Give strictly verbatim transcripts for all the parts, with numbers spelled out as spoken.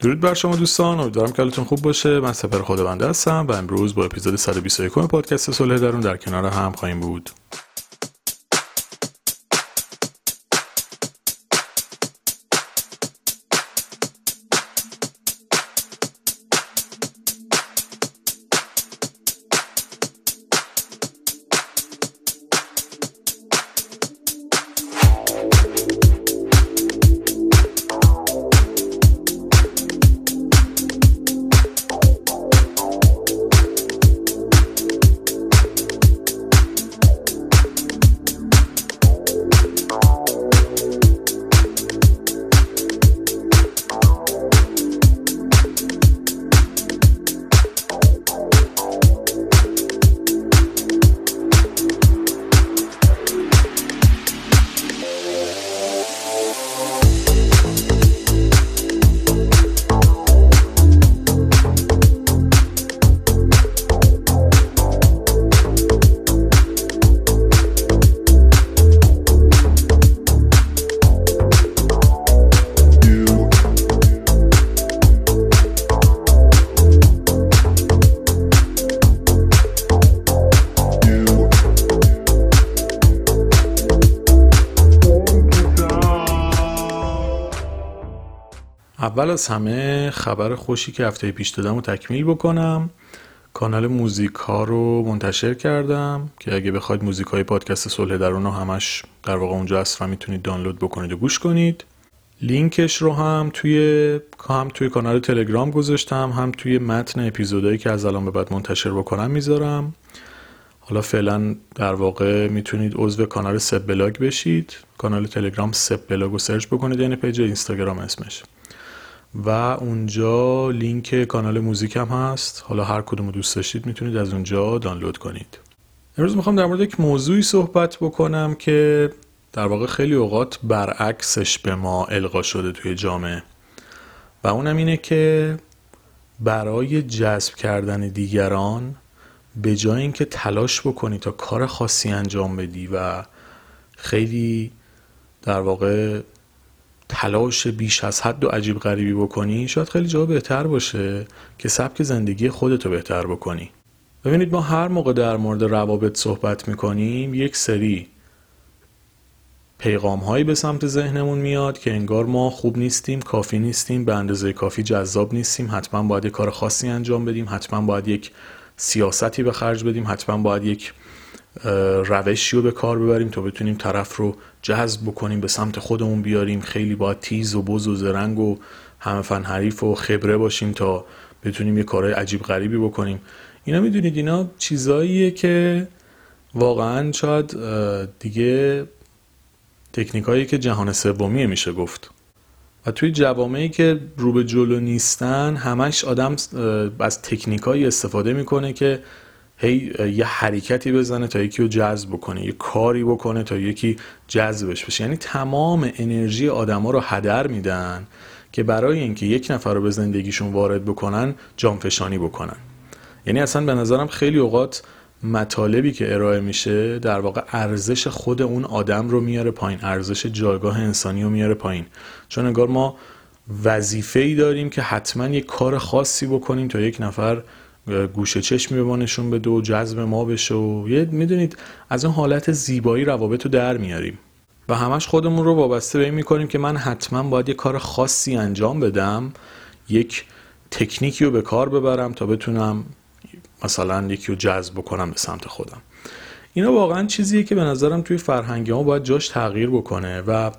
درود بر شما دوستان، امیدوارم که حالتون خوب باشه. من سپر خدابنده هستم و امروز با اپیزود صد و بیست و یک پادکست صلح درون در کنار هم خواهیم بود. اول از همه خبر خوشی که هفته پیش دادم رو تکمیل بکنم. کانال موزیک ها رو منتشر کردم که اگه بخواید موزیک های پادکست صلح درون رو همش در واقع اونجا هست و میتونید دانلود بکنید و گوش کنید. لینکش رو هم توی هم توی کانال تلگرام گذاشتم، هم توی متن اپیزودایی که از الان به بعد منتشر بکنم میذارم. حالا فعلا در واقع میتونید عضو کانال سپ بلاگ بشید. کانال تلگرام سپ بلاگ رو سرچ بکنید، یعنی پیج اینستاگرام اسمش، و اونجا لینک کانال موزیکم هست. حالا هر کدومو دوست داشتید میتونید از اونجا دانلود کنید. امروز میخوام در مورد یک موضوعی صحبت بکنم که در واقع خیلی اوقات برعکسش به ما القا شده توی جامعه، و اونم اینه که برای جذب کردن دیگران به جای اینکه تلاش بکنی تا کار خاصی انجام بدی و خیلی در واقع تلاش بیش از حد و عجیب غریبی بکنی، شاید خیلی جا بهتر باشه که سبک زندگی خودتو بهتر بکنی. ببینید، ما هر موقع در مورد روابط صحبت میکنیم یک سری پیغام هایی به سمت ذهنمون میاد که انگار ما خوب نیستیم، کافی نیستیم، به اندازه کافی جذاب نیستیم، حتما باید یک کار خاصی انجام بدیم، حتما باید یک سیاستی به خرج بدیم، حتما باید یک روشی رو به کار ببریم تا بتونیم طرف رو جذب بکنیم، به سمت خودمون بیاریم، خیلی باید تیز و بز و زرنگ و همه فن حریف و خبره باشیم تا بتونیم یه کارهای عجیب غریبی بکنیم. اینا میدونید اینا چیزاییه که واقعا شاید دیگه تکنیکایی که جهان سومیه میشه گفت، و توی جوامعی که رو به جلو نیستن همش آدم از تکنیکایی استفاده میکنه که هی یه حرکتی بزنه تا یکی رو جذب بکنه، یه کاری بکنه تا یکی جذبش بشه. یعنی تمام انرژی آدما رو هدر میدن که برای اینکه یک نفر رو به زندگیشون وارد بکنن جانفشانی بکنن. یعنی اصلا به نظرم خیلی اوقات مطالبی که ارائه میشه در واقع ارزش خود اون آدم رو میاره پایین، ارزش جایگاه انسانی رو میاره پایین، چون انگار ما وظیفه‌ای داریم که حتما یک کار خاصی بکنیم تا یک نفر گوشه چشمی به ما نشون بده و جذب ما بشه. و یه میدونید از اون حالت زیبایی روابط رو در میاریم و همش خودمون رو وابسته به این میکنیم که من حتما باید یه کار خاصی انجام بدم، یک تکنیکی رو به کار ببرم تا بتونم مثلا یکی رو جذب بکنم به سمت خودم. اینا واقعا چیزیه که به نظرم توی فرهنگ ما باید جاش تغییر بکنه و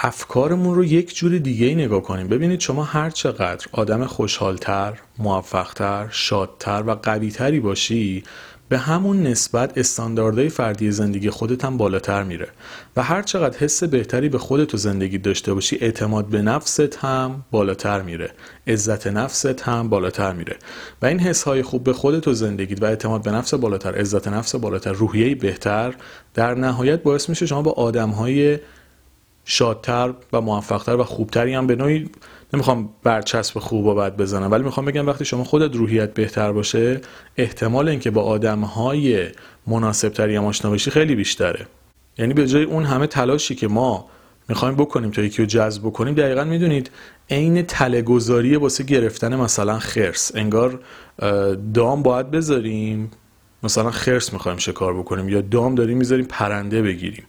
افکارمون رو یک جور دیگه‌ای نگاه کنیم. ببینید، شما هر چقدر آدم خوشحال‌تر، موفق‌تر، شادتر و قوی‌تری باشی، به همون نسبت استانداردهای فردی زندگی خودت هم بالاتر میره و هر چقدر حس بهتری به خودت تو زندگی داشته باشی، اعتماد به نفست هم بالاتر میره، عزت نفست هم بالاتر میره. و این حس‌های خوب به خودت تو زندگیت و اعتماد به نفس بالاتر، عزت نفس بالاتر، روحیه بهتر، در نهایت باعث میشه شما با آدم‌های شادتر و موفقتر و خوبتری هم، به نوعی نمیخوام برچسب خوب و بد بزنم، ولی میخوام بگم وقتی شما خودت روحیت بهتر باشه، احتمال اینکه با آدمهای مناسبتری هم آشنا بشی خیلی بیشتره. یعنی به جای اون همه تلاشی که ما میخوایم بکنیم تا یکی رو جذب بکنیم، دقیقاً میدونید عین تله گذاری واسه گرفتن مثلا خرس، انگار دام باید بذاریم مثلا خرس میخوایم شکار بکنیم یا دام داریم میذاریم پرنده بگیریم.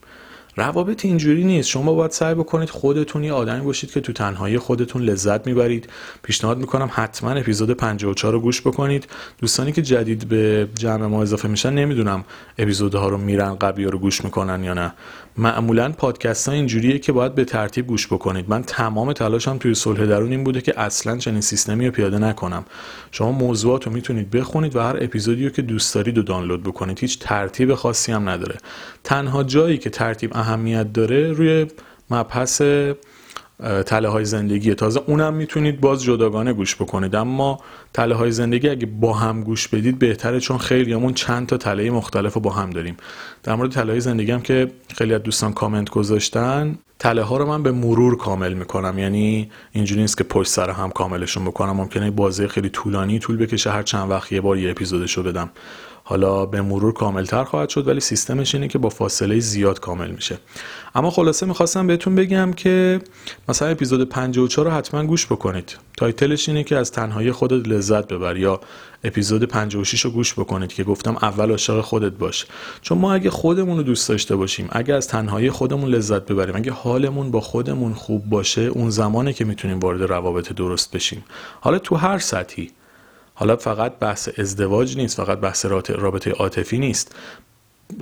روابط اینجوری نیست. شما باید سعی بکنید خودتون یه آدمی باشید که تو تنهایی خودتون لذت میبرید. پیشنهاد میکنم حتما اپیزود پنجاه و چهار رو گوش بکنید. دوستانی که جدید به جمع ما اضافه میشن، نمیدونم اپیزودها رو میرن قبلی‌ها رو گوش میکنن یا نه. معمولا پادکست ها اینجوریه که باید به ترتیب گوش بکنید. من تمام تلاشم توی صلح درون این بوده که اصلا چنین سیستمی رو پیاده نکنم. شما موضوعات رو میتونید بخونید و هر اپیزودی رو که دوست دارید رو دانلود بکنید. هیچ ترتیب خاصی هم نداره. تنها جایی که ترتیب اهمیت داره روی مبحث تله های زندگی. تازه اونم میتونید باز جداگانه گوش بکنید، اما تله های زندگی اگه با هم گوش بدید بهتره، چون خیلیامون چند تا تله مختلف رو با هم داریم. در مورد تله های زندگی هم که خیلی از دوستان کامنت گذاشتن، تله ها رو من به مرور کامل میکنم، یعنی اینجوری نیست که پشت سر هم کاملشون بکنم، ممکنه بازه خیلی طولانی طول بکشه، هر چند وقت یه بار یه اپیزودشو بدم. حالا به مرور کاملتر خواهد شد، ولی سیستمش اینه که با فاصله زیاد کامل میشه. اما خلاصه میخواستم بهتون بگم که مثلا اپیزود پنجاه و چهار رو حتما گوش بکنید. تایتلش اینه که از تنهایی خودت لذت ببر، یا اپیزود پنجاه و شش رو گوش بکنید که گفتم اول عاشق خودت باش. چون ما اگه خودمون رو دوست داشته باشیم، اگه از تنهایی خودمون لذت ببریم، اگه حالمون با خودمون خوب باشه، اون زمانه که میتونیم وارد روابط درست بشیم. حالا تو هر سطحی، حالا فقط بحث ازدواج نیست، فقط بحث رابطه عاطفی نیست.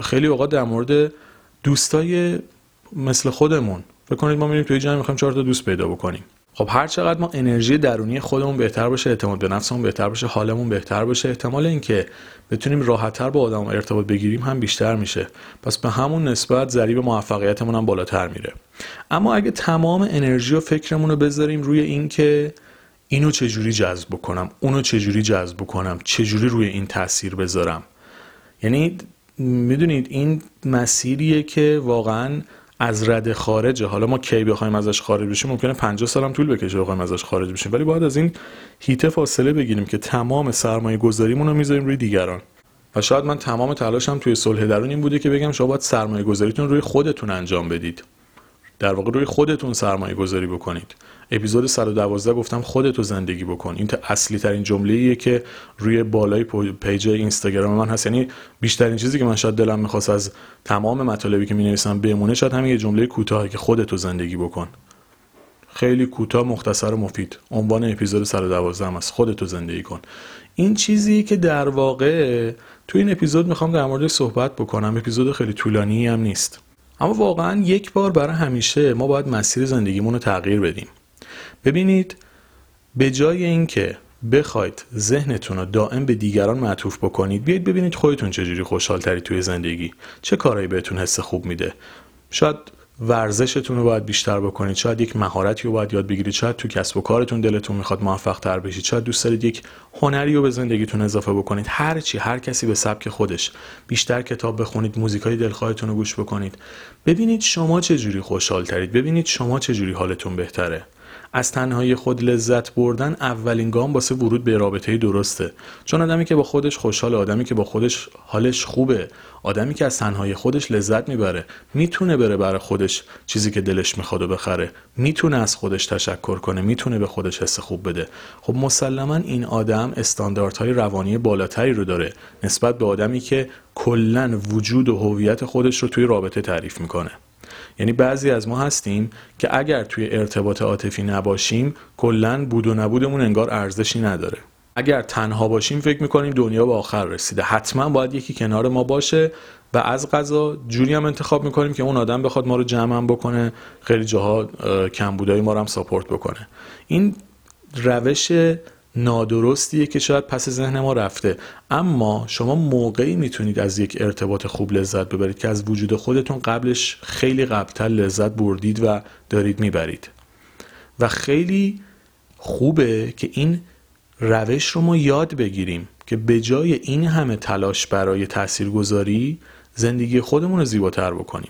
خیلی اوقات در مورد دوستای مثل خودمون بکنید، ما میریم توی جمع میخوایم چهار تا دوست پیدا بکنیم. خب هر چقدر ما انرژی درونی خودمون بهتر باشه، اعتماد به نفسمون بهتر باشه، حالمون بهتر باشه، احتمال اینکه بتونیم راحت‌تر با آدم‌ها ارتباط بگیریم هم بیشتر میشه. پس به همون نسبت ضریب موفقیتمون هم بالاتر میره. اما اگه تمام انرژی و فکرمون رو بذاریم روی اینکه اینو چجوری جذب بکنم، اونو چجوری جذب بکنم، چجوری روی این تأثیر بذارم، یعنی میدونید این مسیریه که واقعا از رد خارجه. حالا ما کی بخوایم ازش خارج بشیم، ممکنه پنجاه سال هم طول بکشه بخوایم ازش خارج بشیم، ولی باید از این هیته فاصله بگیریم که تمام سرمایه گذاریمون رو میذاریم روی دیگران. و شاید من تمام تلاشم توی صلح درون این بوده که بگم شما باید سرمایه گذاریتون روی خودتون انجام بدید، در واقع روی خودتون سرمایه گذاری بکنید. اپیزود صد و دوازده گفتم خودتو زندگی بکن. این تا اصلی ترین جمله‌ایه که روی بالای پیج اینستاگرام من هست. یعنی بیشترین چیزی که من شاید دلم می‌خواست از تمام مطالبی که می‌نویسم بمونه، شاید همین یه جمله کوتاهی که خودتو زندگی بکن. خیلی کوتاه، مختصر و مفید. عنوان اپیزود صد و دوازده هم است، خودتو زندگی کن. این چیزی که در واقع تو این اپیزود می‌خوام در موردش صحبت بکنم. اپیزود خیلی طولانی هم نیست. اما واقعاً یک بار برای همیشه ما باید مسیر زندگیمون رو تغییر بدیم. ببینید، به جای اینکه بخواید ذهنتون رو دائم به دیگران معطوف بکنید، بیاید ببینید خودتون چجوری خوشحال‌تری توی زندگی، چه کارهایی بهتون حس خوب میده. شاید ورزشتون رو باید بیشتر بکنید، شاید یک مهارتی رو باید یاد بگیرید، شاید تو کسب و کارتون دلتون میخواد موفق‌تر بشید، شاید دوست دارید یک هنری رو به زندگیتون اضافه بکنید. هر چی، هر کسی به سبک خودش. بیشتر کتاب بخونید، موزیکای دلخواهتون رو گوش بکنید. ببینید شما چجوری خوشحال‌ترید، ببینید شما چجوری حالتون بهتره. از تنهایی خود لذت بردن اولین گام واسه ورود به رابطه درسته. چون آدمی که با خودش خوشحال، آدمی که با خودش حالش خوبه، آدمی که از تنهایی خودش لذت میبره، میتونه بره برای خودش چیزی که دلش میخواد و بخره، میتونه از خودش تشکر کنه، میتونه به خودش حس خوب بده. خب مسلما این آدم استانداردهای روانی بالاتری رو داره نسبت به آدمی که کلا وجود و هویت خودش رو توی رابطه تعریف میکنه. یعنی بعضی از ما هستیم که اگر توی ارتباط عاطفی نباشیم، کلاً بود و نبودمون انگار ارزشی نداره. اگر تنها باشیم فکر می‌کنیم دنیا به آخر رسیده، حتما باید یکی کنار ما باشه و از قضا جوری هم انتخاب می‌کنیم که اون آدم بخواد ما رو جمع هم بکنه، خیلی جاها کمبودای ما رو هم ساپورت بکنه. این روش نادرستیه که شاید پس ذهن ما رفته. اما شما موقعی میتونید از یک ارتباط خوب لذت ببرید که از وجود خودتون قبلش خیلی قبلتر لذت بردید و دارید میبرید. و خیلی خوبه که این روش رو ما یاد بگیریم که به جای این همه تلاش برای تاثیرگذاری، زندگی خودمون رو زیباتر بکنیم.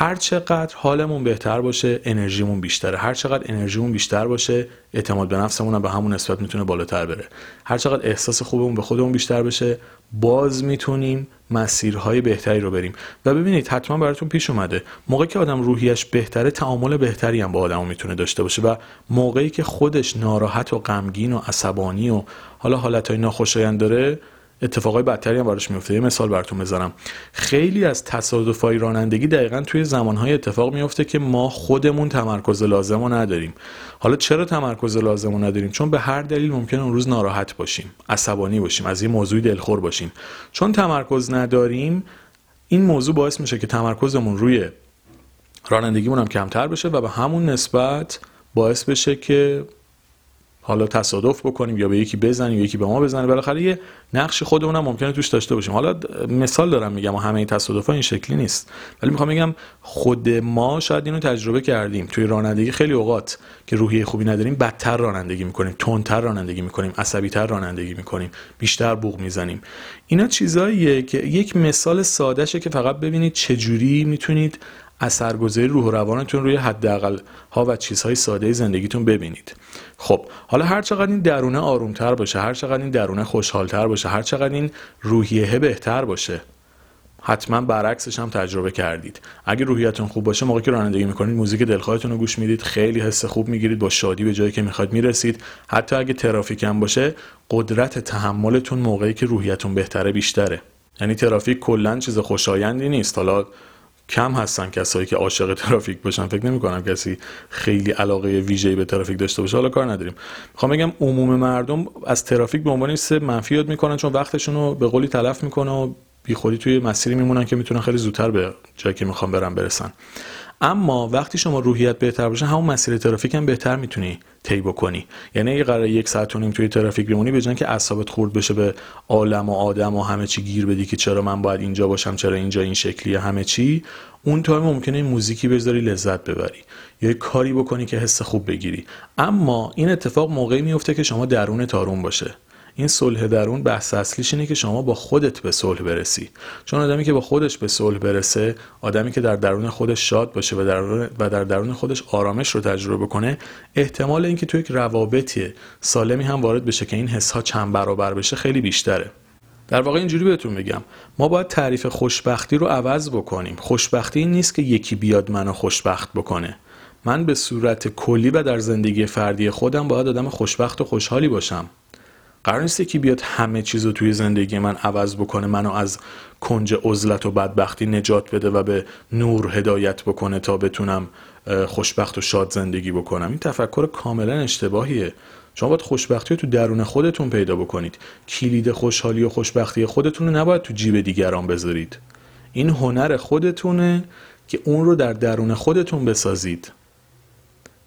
هر چقدر حالمون بهتر باشه انرژیمون بیشتره، هر چقدر انرژیمون بیشتر باشه اعتماد به نفسمون هم به همون نسبت میتونه بالاتر بره، هر چقدر احساس خوبمون به خودمون بیشتر بشه باز میتونیم مسیرهای بهتری رو بریم. و ببینید حتما براتون پیش اومده موقعی که آدم روحیش بهتره تعامل بهتری هم با آدمو میتونه داشته باشه، و موقعی که خودش ناراحت و غمگین و عصبانی و حالا حالتهای ناخوشایند داره اتفاقای بدتری هم براش میفته. یه مثال براتون بزنم، خیلی از تصادفای رانندگی دقیقاً توی زمانهای اتفاق میفته که ما خودمون تمرکز لازمو نداریم. حالا چرا تمرکز لازمو نداریم؟ چون به هر دلیل ممکنه اون روز ناراحت باشیم، عصبانی باشیم، از یه موضوعی دلخور باشیم. چون تمرکز نداریم این موضوع باعث میشه که تمرکزمون روی رانندگیمون هم کمتر بشه و به همون نسبت باعث بشه که حالا تصادف بکنیم یا به یکی بزنیم یا یکی به ما بزنه. بالاخره یه نقش خودمون هم ممکنه توش داشته باشیم. حالا مثال دارم میگم و همه تصادفا این شکلی نیست، ولی میخوام بگم خود ما شاید اینو تجربه کردیم توی رانندگی. خیلی اوقات که روحیه خوبی نداریم بدتر رانندگی میکنیم، تندتر رانندگی میکنیم، عصبی‌تر رانندگی میکنیم، بیشتر بوق میزنیم. اینا چیزاییه که یک مثال ساده شه که فقط ببینید چجوری میتونید اثرگذاری روح و روانتون روی حداقل ها و چیزهای ساده زندگیتون ببینید. خب حالا هر چقدر این درونه آرومتر باشه، هر چقدر این درونه خوشحالتر باشه، هر چقدر این روحیه بهتر باشه، حتما برعکسش هم تجربه کردید. اگه روحیتون خوب باشه موقعی که رانندگی میکنید موزیک دلخواهتون رو گوش میدید، خیلی حس خوب میگیرید، با شادی به جایی که میخواید میرسید. حتی اگه ترافیک هم باشه قدرت تحملتون موقعی که روحیتون بهتره بیشتره. یعنی ترافیک کلا چیز خوشایندی نیست. حالا کم هستن کسایی که عاشق ترافیک باشن، فکر نمی‌کنم کسی خیلی علاقه ویژه‌ای به ترافیک داشته باشه. حالا کار نداریم، میخوام بگم عموم مردم از ترافیک به عنوان چیز منفی یاد میکنن چون وقتشون رو به قولی تلف میکنه و بیخودی توی مسیری میمونن که میتونن خیلی زودتر به جایی که میخوام برن برسن. اما وقتی شما روحیت بهتر باشه همون مسیر ترافیک هم بهتر میتونی طی بکنی. یعنی اگه قراره یک ساعت و نیم توی ترافیک بمونی به جای اینکه اعصابت خورد بشه به عالم و آدم و همه چی گیر بدی که چرا من باید اینجا باشم، چرا اینجا این شکلیه همه چی، اون تایم ممکنه موزیکی بذاری لذت ببری یا کاری بکنی که حس خوب بگیری. اما این اتفاق موقعی میفته که شما درون تارون باشه. این صلح درون بحث اصلیش اینه که شما با خودت به صلح برسی. چون آدمی که با خودش به صلح برسه، آدمی که در درون خودش شاد باشه و در و در درون خودش آرامش رو تجربه کنه، احتمال اینکه تو یک روابطی سالمی هم وارد بشه که این حس‌ها چند برابر بشه خیلی بیشتره. در واقع اینجوری بهتون بگم ما باید تعریف خوشبختی رو عوض بکنیم. خوشبختی این نیست که یکی بیاد منو خوشبخت بکنه. من به صورت کلی و در زندگی فردی خودم باید آدم خوشبخت و خوشحالی باشم. قرار نیست که بیاد همه چیزو توی زندگی من عوض بکنه، منو از کنج عزلت و بدبختی نجات بده و به نور هدایت بکنه تا بتونم خوشبخت و شاد زندگی بکنم. این تفکر کاملا اشتباهیه. شما باید خوشبختی رو تو درون خودتون پیدا بکنید. کلید خوشحالی و خوشبختی خودتون رو نباید تو جیب دیگران بذارید. این هنر خودتونه که اون رو در درون خودتون بسازید.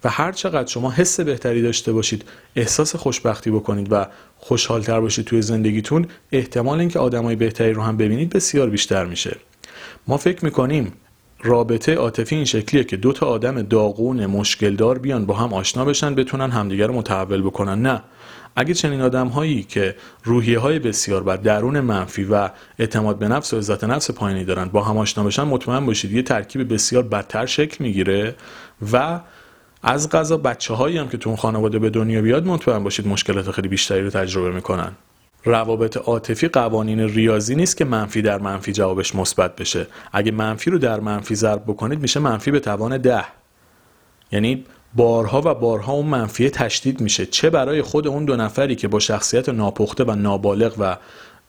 و هر چقدر شما حس بهتری داشته باشید، احساس خوشبختی بکنید و خوشحال‌تر باشید توی زندگیتون، احتمال اینکه آدمای بهتری رو هم ببینید بسیار بیشتر میشه. ما فکر میکنیم رابطه عاطفی این شکلیه که دوتا آدم داغون مشکلدار بیان با هم آشنا بشن، بتونن همدیگر رو متحول بکنن. نه، اگه چنین آدم‌هایی که روحیه‌های بسیار بد، درون منفی و اعتماد به نفس و عزت نفس پایینی دارن با هم آشنا بشن، مطمئن باشید یه ترکیب بسیار بدتر شکل میگیره. و از قضا بچه‌هایی هم که تو اون خانواده به دنیا بیاد مطمئن باشید مشکلات خیلی بیشتری رو تجربه میکنن. روابط عاطفی قوانین ریاضی نیست که منفی در منفی جوابش مثبت بشه. اگه منفی رو در منفی ضرب بکنید میشه منفی به توان ده. یعنی بارها و بارها اون منفی تشدید میشه، چه برای خود اون دو نفری که با شخصیت ناپخته و نابالغ و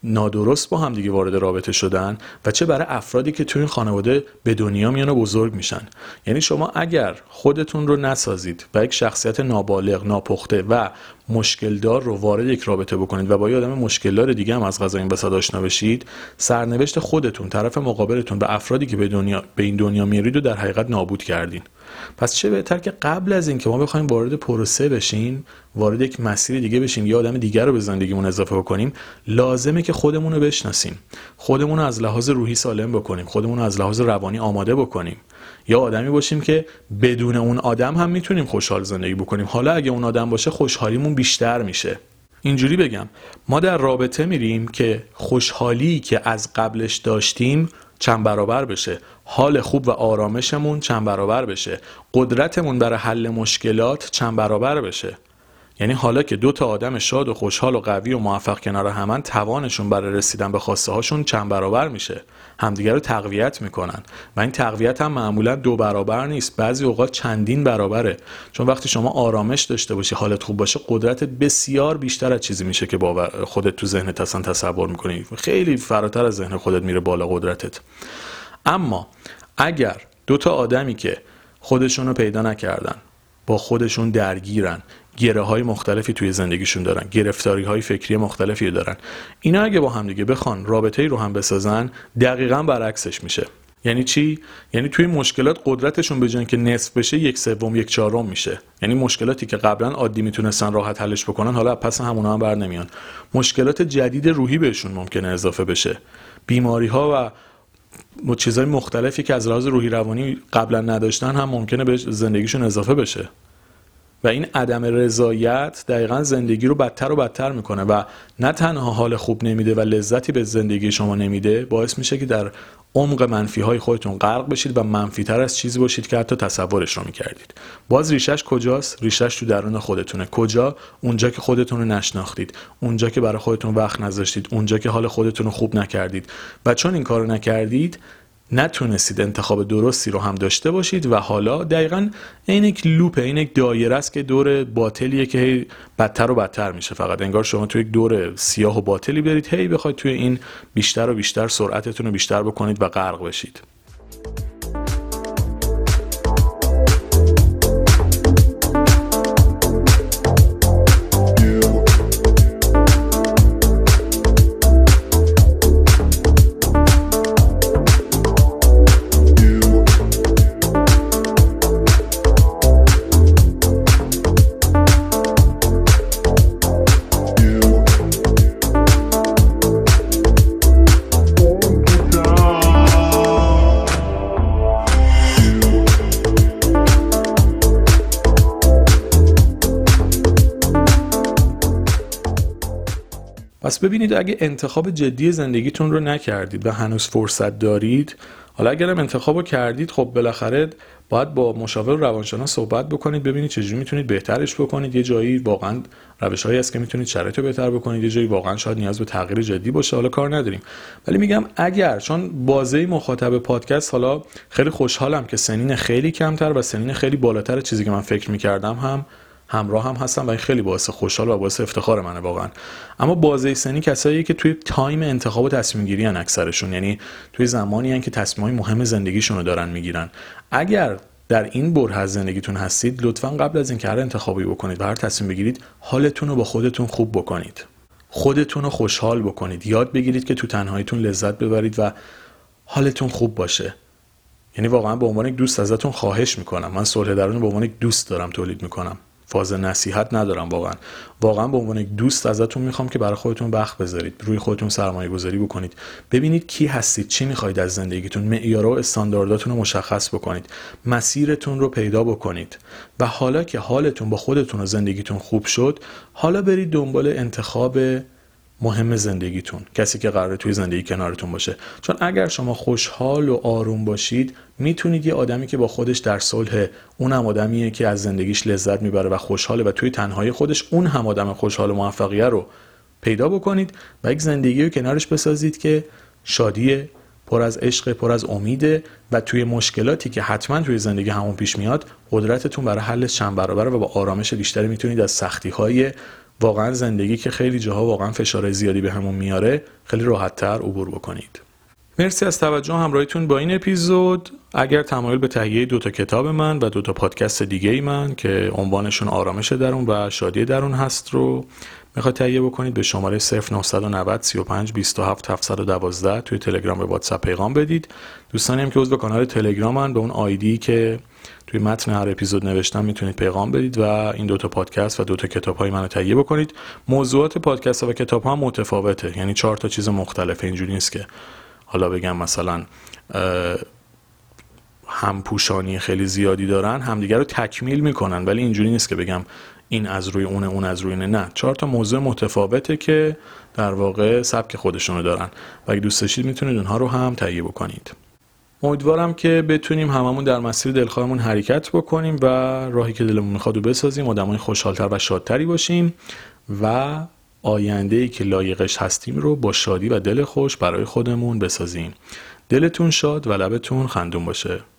نادرست با هم دیگه وارد رابطه شدن، و چه برای افرادی که توی این خانواده به دنیا میان و بزرگ میشن. یعنی شما اگر خودتون رو نسازید و یک شخصیت نابالغ، ناپخته و مشکلدار رو وارد یک رابطه بکنید و با یه آدم مشکلدار دیگه هم از قضا این بسد آشنا بشید، سرنوشت خودتون، طرف مقابلتون و افرادی که به دنیا به این دنیا میارید رو در حقیقت نابود کردین. پس چه بهتر که قبل از این که ما بخوایم وارد پروسه بشیم، وارد یک مسیر دیگه بشیم یا آدم دیگر رو به زندگیمون اضافه بکنیم، لازمه که خودمون رو بشناسیم، خودمون رو از لحاظ روحی سالم بکنیم، خودمون رو از لحاظ روانی آماده بکنیم، یا آدمی باشیم که بدون اون آدم هم میتونیم خوشحال زندگی بکنیم. حالا اگه اون آدم باشه خوشحالیمون بیشتر میشه. اینجوری بگم ما در رابطه میریم که خوشحالی که از قبلش داشتیم چند برابر بشه، حال خوب و آرامشمون چند برابر بشه، قدرتمون برای حل مشکلات چند برابر بشه. یعنی حالا که دو تا آدم شاد و خوشحال و قوی و موفق کنار همن، توانشون برای رسیدن به خواسته هاشون چند برابر میشه، همدیگه رو تقویت میکنن. و این تقویت هم معمولا دو برابر نیست، بعضی اوقات چندین برابره. چون وقتی شما آرامش داشته باشی، حالت خوب باشه، قدرتت بسیار بیشتر از چیزی میشه که باور خودت تو ذهنت اصلا تصور میکنی، خیلی فراتر از ذهن خودت میره بالا قدرتت. اما اگر دو تا آدمی که خودشون رو پیدا نکردن، با خودشون درگیرن، گره های مختلفی توی زندگیشون دارن، گرفتاری های فکری مختلفی دارن، اینا اگه با هم دیگه بخوان رابطه ای رو هم بسازن، دقیقاً برعکسش میشه. یعنی چی؟ یعنی توی مشکلات قدرتشون به جای اینکه نصف بشه، یک سوم یک چهارم میشه. یعنی مشکلاتی که قبلا عادی میتونستن راحت حلش بکنن، حالا پس همونا هم بر نمیان. مشکلات جدید روحی بهشون ممکنه اضافه بشه، بیماری ها و و چیزهای مختلفی که از لحاظ روحی روانی قبلا نداشتن هم ممکنه به زندگیشون اضافه بشه. و این عدم رضایت دقیقاً زندگی رو بدتر و بدتر میکنه و نه تنها حال خوب نمیده و لذتی به زندگی شما نمیده، باعث میشه که در عمق منفی‌های خودتون غرق بشید و منفی‌تر از چیزی باشید که حتی تصورش رو میکردید. باز ریشش کجاست؟ ریشش تو درون خودتونه. کجا؟ اونجا که خودتون رو نشناختید، اونجا که برای خودتون وقت نذاشتید، اونجا که حال خودتون رو خوب نکردید. و چون این کارو نکردید، نتونستید انتخاب درستی رو هم داشته باشید و حالا دقیقاً این یک لوپ، این یک دایره است که دور باطلیه که هی بدتر و بدتر میشه. فقط انگار شما توی یک دور سیاه و باطلی برید، هی بخواید توی این بیشتر و بیشتر سرعتتون رو بیشتر بکنید و غرق بشید. پس ببینید، اگه انتخاب جدی زندگیتون رو نکردید و هنوز فرصت دارید، حالا اگرم انتخاب رو کردید، خب بالاخره باید با مشاور روانشناس صحبت بکنید، ببینید چجوری میتونید بهترش بکنید. یه جایی واقعا روش‌هایی هست که میتونید شرایط رو بهتر بکنید، یه جایی واقعا شاید نیاز به تغییر جدی باشه، حالا کار نداریم. ولی میگم اگر، چون بازه مخاطب پادکست، حالا خیلی خوشحالم که سنین خیلی کمتر و سنین خیلی بالاتر چیزی که من فکر می‌کردم هم همراه هم هستم و این خیلی باعث خوشحال و باعث افتخار منه واقعا. اما بازه سنی کسایی که توی تایم انتخاب و تصمیم گیری ان، اکثرشون یعنی توی زمانی ان که تصمیم‌های مهم زندگیشون رو دارن میگیرن. اگر در این بره از زندگیتون هستید، لطفاً قبل از اینکه هر انتخابی بکنید و هر تصمیم بگیرید، حالتون رو با خودتون خوب بکنید، خودتون رو خوشحال بکنید، یاد بگیرید که تو تنهاییتون لذت ببرید و حالتون خوب باشه. یعنی واقعا به عنوان یک دوست ازتون خواهش می‌کنم، من صلح درونی به عنوان یک دوست دارم تولید می‌کنم، فاز نصیحت ندارم، واقعا واقعا به عنوان یک دوست ازتون میخوام که برای خودتون وقت بذارید، روی خودتون سرمایه گذاری بکنید، ببینید کی هستید، چی میخواید از زندگیتون، معیارها و استاندارداتون رو مشخص بکنید، مسیرتون رو پیدا بکنید. و حالا که حالتون با خودتون و زندگیتون خوب شد، حالا برید دنبال انتخاب مهم زندگیتون، کسی که قراره توی زندگی کنارتون باشه. چون اگر شما خوشحال و آروم باشید، میتونید یه آدمی که با خودش در صلح، اون هم آدمیه که از زندگیش لذت میبره و خوشحاله و توی تنهایی خودش اون هم آدم خوشحال و موفقیه رو پیدا بکنید و یک زندگی رو کنارش بسازید که شادیه، پر از عشق، پر از امیده و توی مشکلاتی که حتما توی زندگی همون پیش میاد، قدرتتون برای حلش چند برابره و با آرامش بیشتری میتونید از سختی‌های واقعا زندگی که خیلی جاها واقعا فشار زیادی به همون میاره، خیلی راحت‌تر عبور بکنید. مرسی از توجه همراهیتون با این اپیزود. اگر تمایل به تهیه دو تا کتاب من و دو تا پادکست دیگه من که عنوانشون آرامش درون و شادی درون هست رو میخواید تهیه بکنید، به شماره صفر نه نه صفر سی و پنج بیست و هفت هفتصد و دوازده توی تلگرام و واتساپ پیغام بدید. دوستانی هم که عضو کانال تلگرامن، به اون آیدی که توی متن هر اپیزود نوشتم میتونید پیغام بدید و این دوتا پادکست و دوتا کتاب های منو تهیه بکنید. موضوعات پادکست و کتاب ها متفاوته، یعنی چهار تا چیز مختلفه، اینجوری نیست که حالا بگم مثلا همپوشانی خیلی زیادی دارن، همدیگر رو تکمیل میکنن، ولی اینجوری نیست که بگم این از روی اونه اون از روی اینه، نه، چهار تا موضوع متفاوته که در واقع سبک خودشونو دارن و اگه دوست داشتید میتونید اونها رو هم تهیه بکنید. امیدوارم که بتونیم هممون در مسیر دلخواهمون حرکت بکنیم و راهی که دلمون میخواد رو بسازیم، آدمای خوشحالتر و شادتری باشیم و آینده‌ای که لایقش هستیم رو با شادی و دل خوش برای خودمون بسازیم. دلتون شاد و لبتون خندون باشه.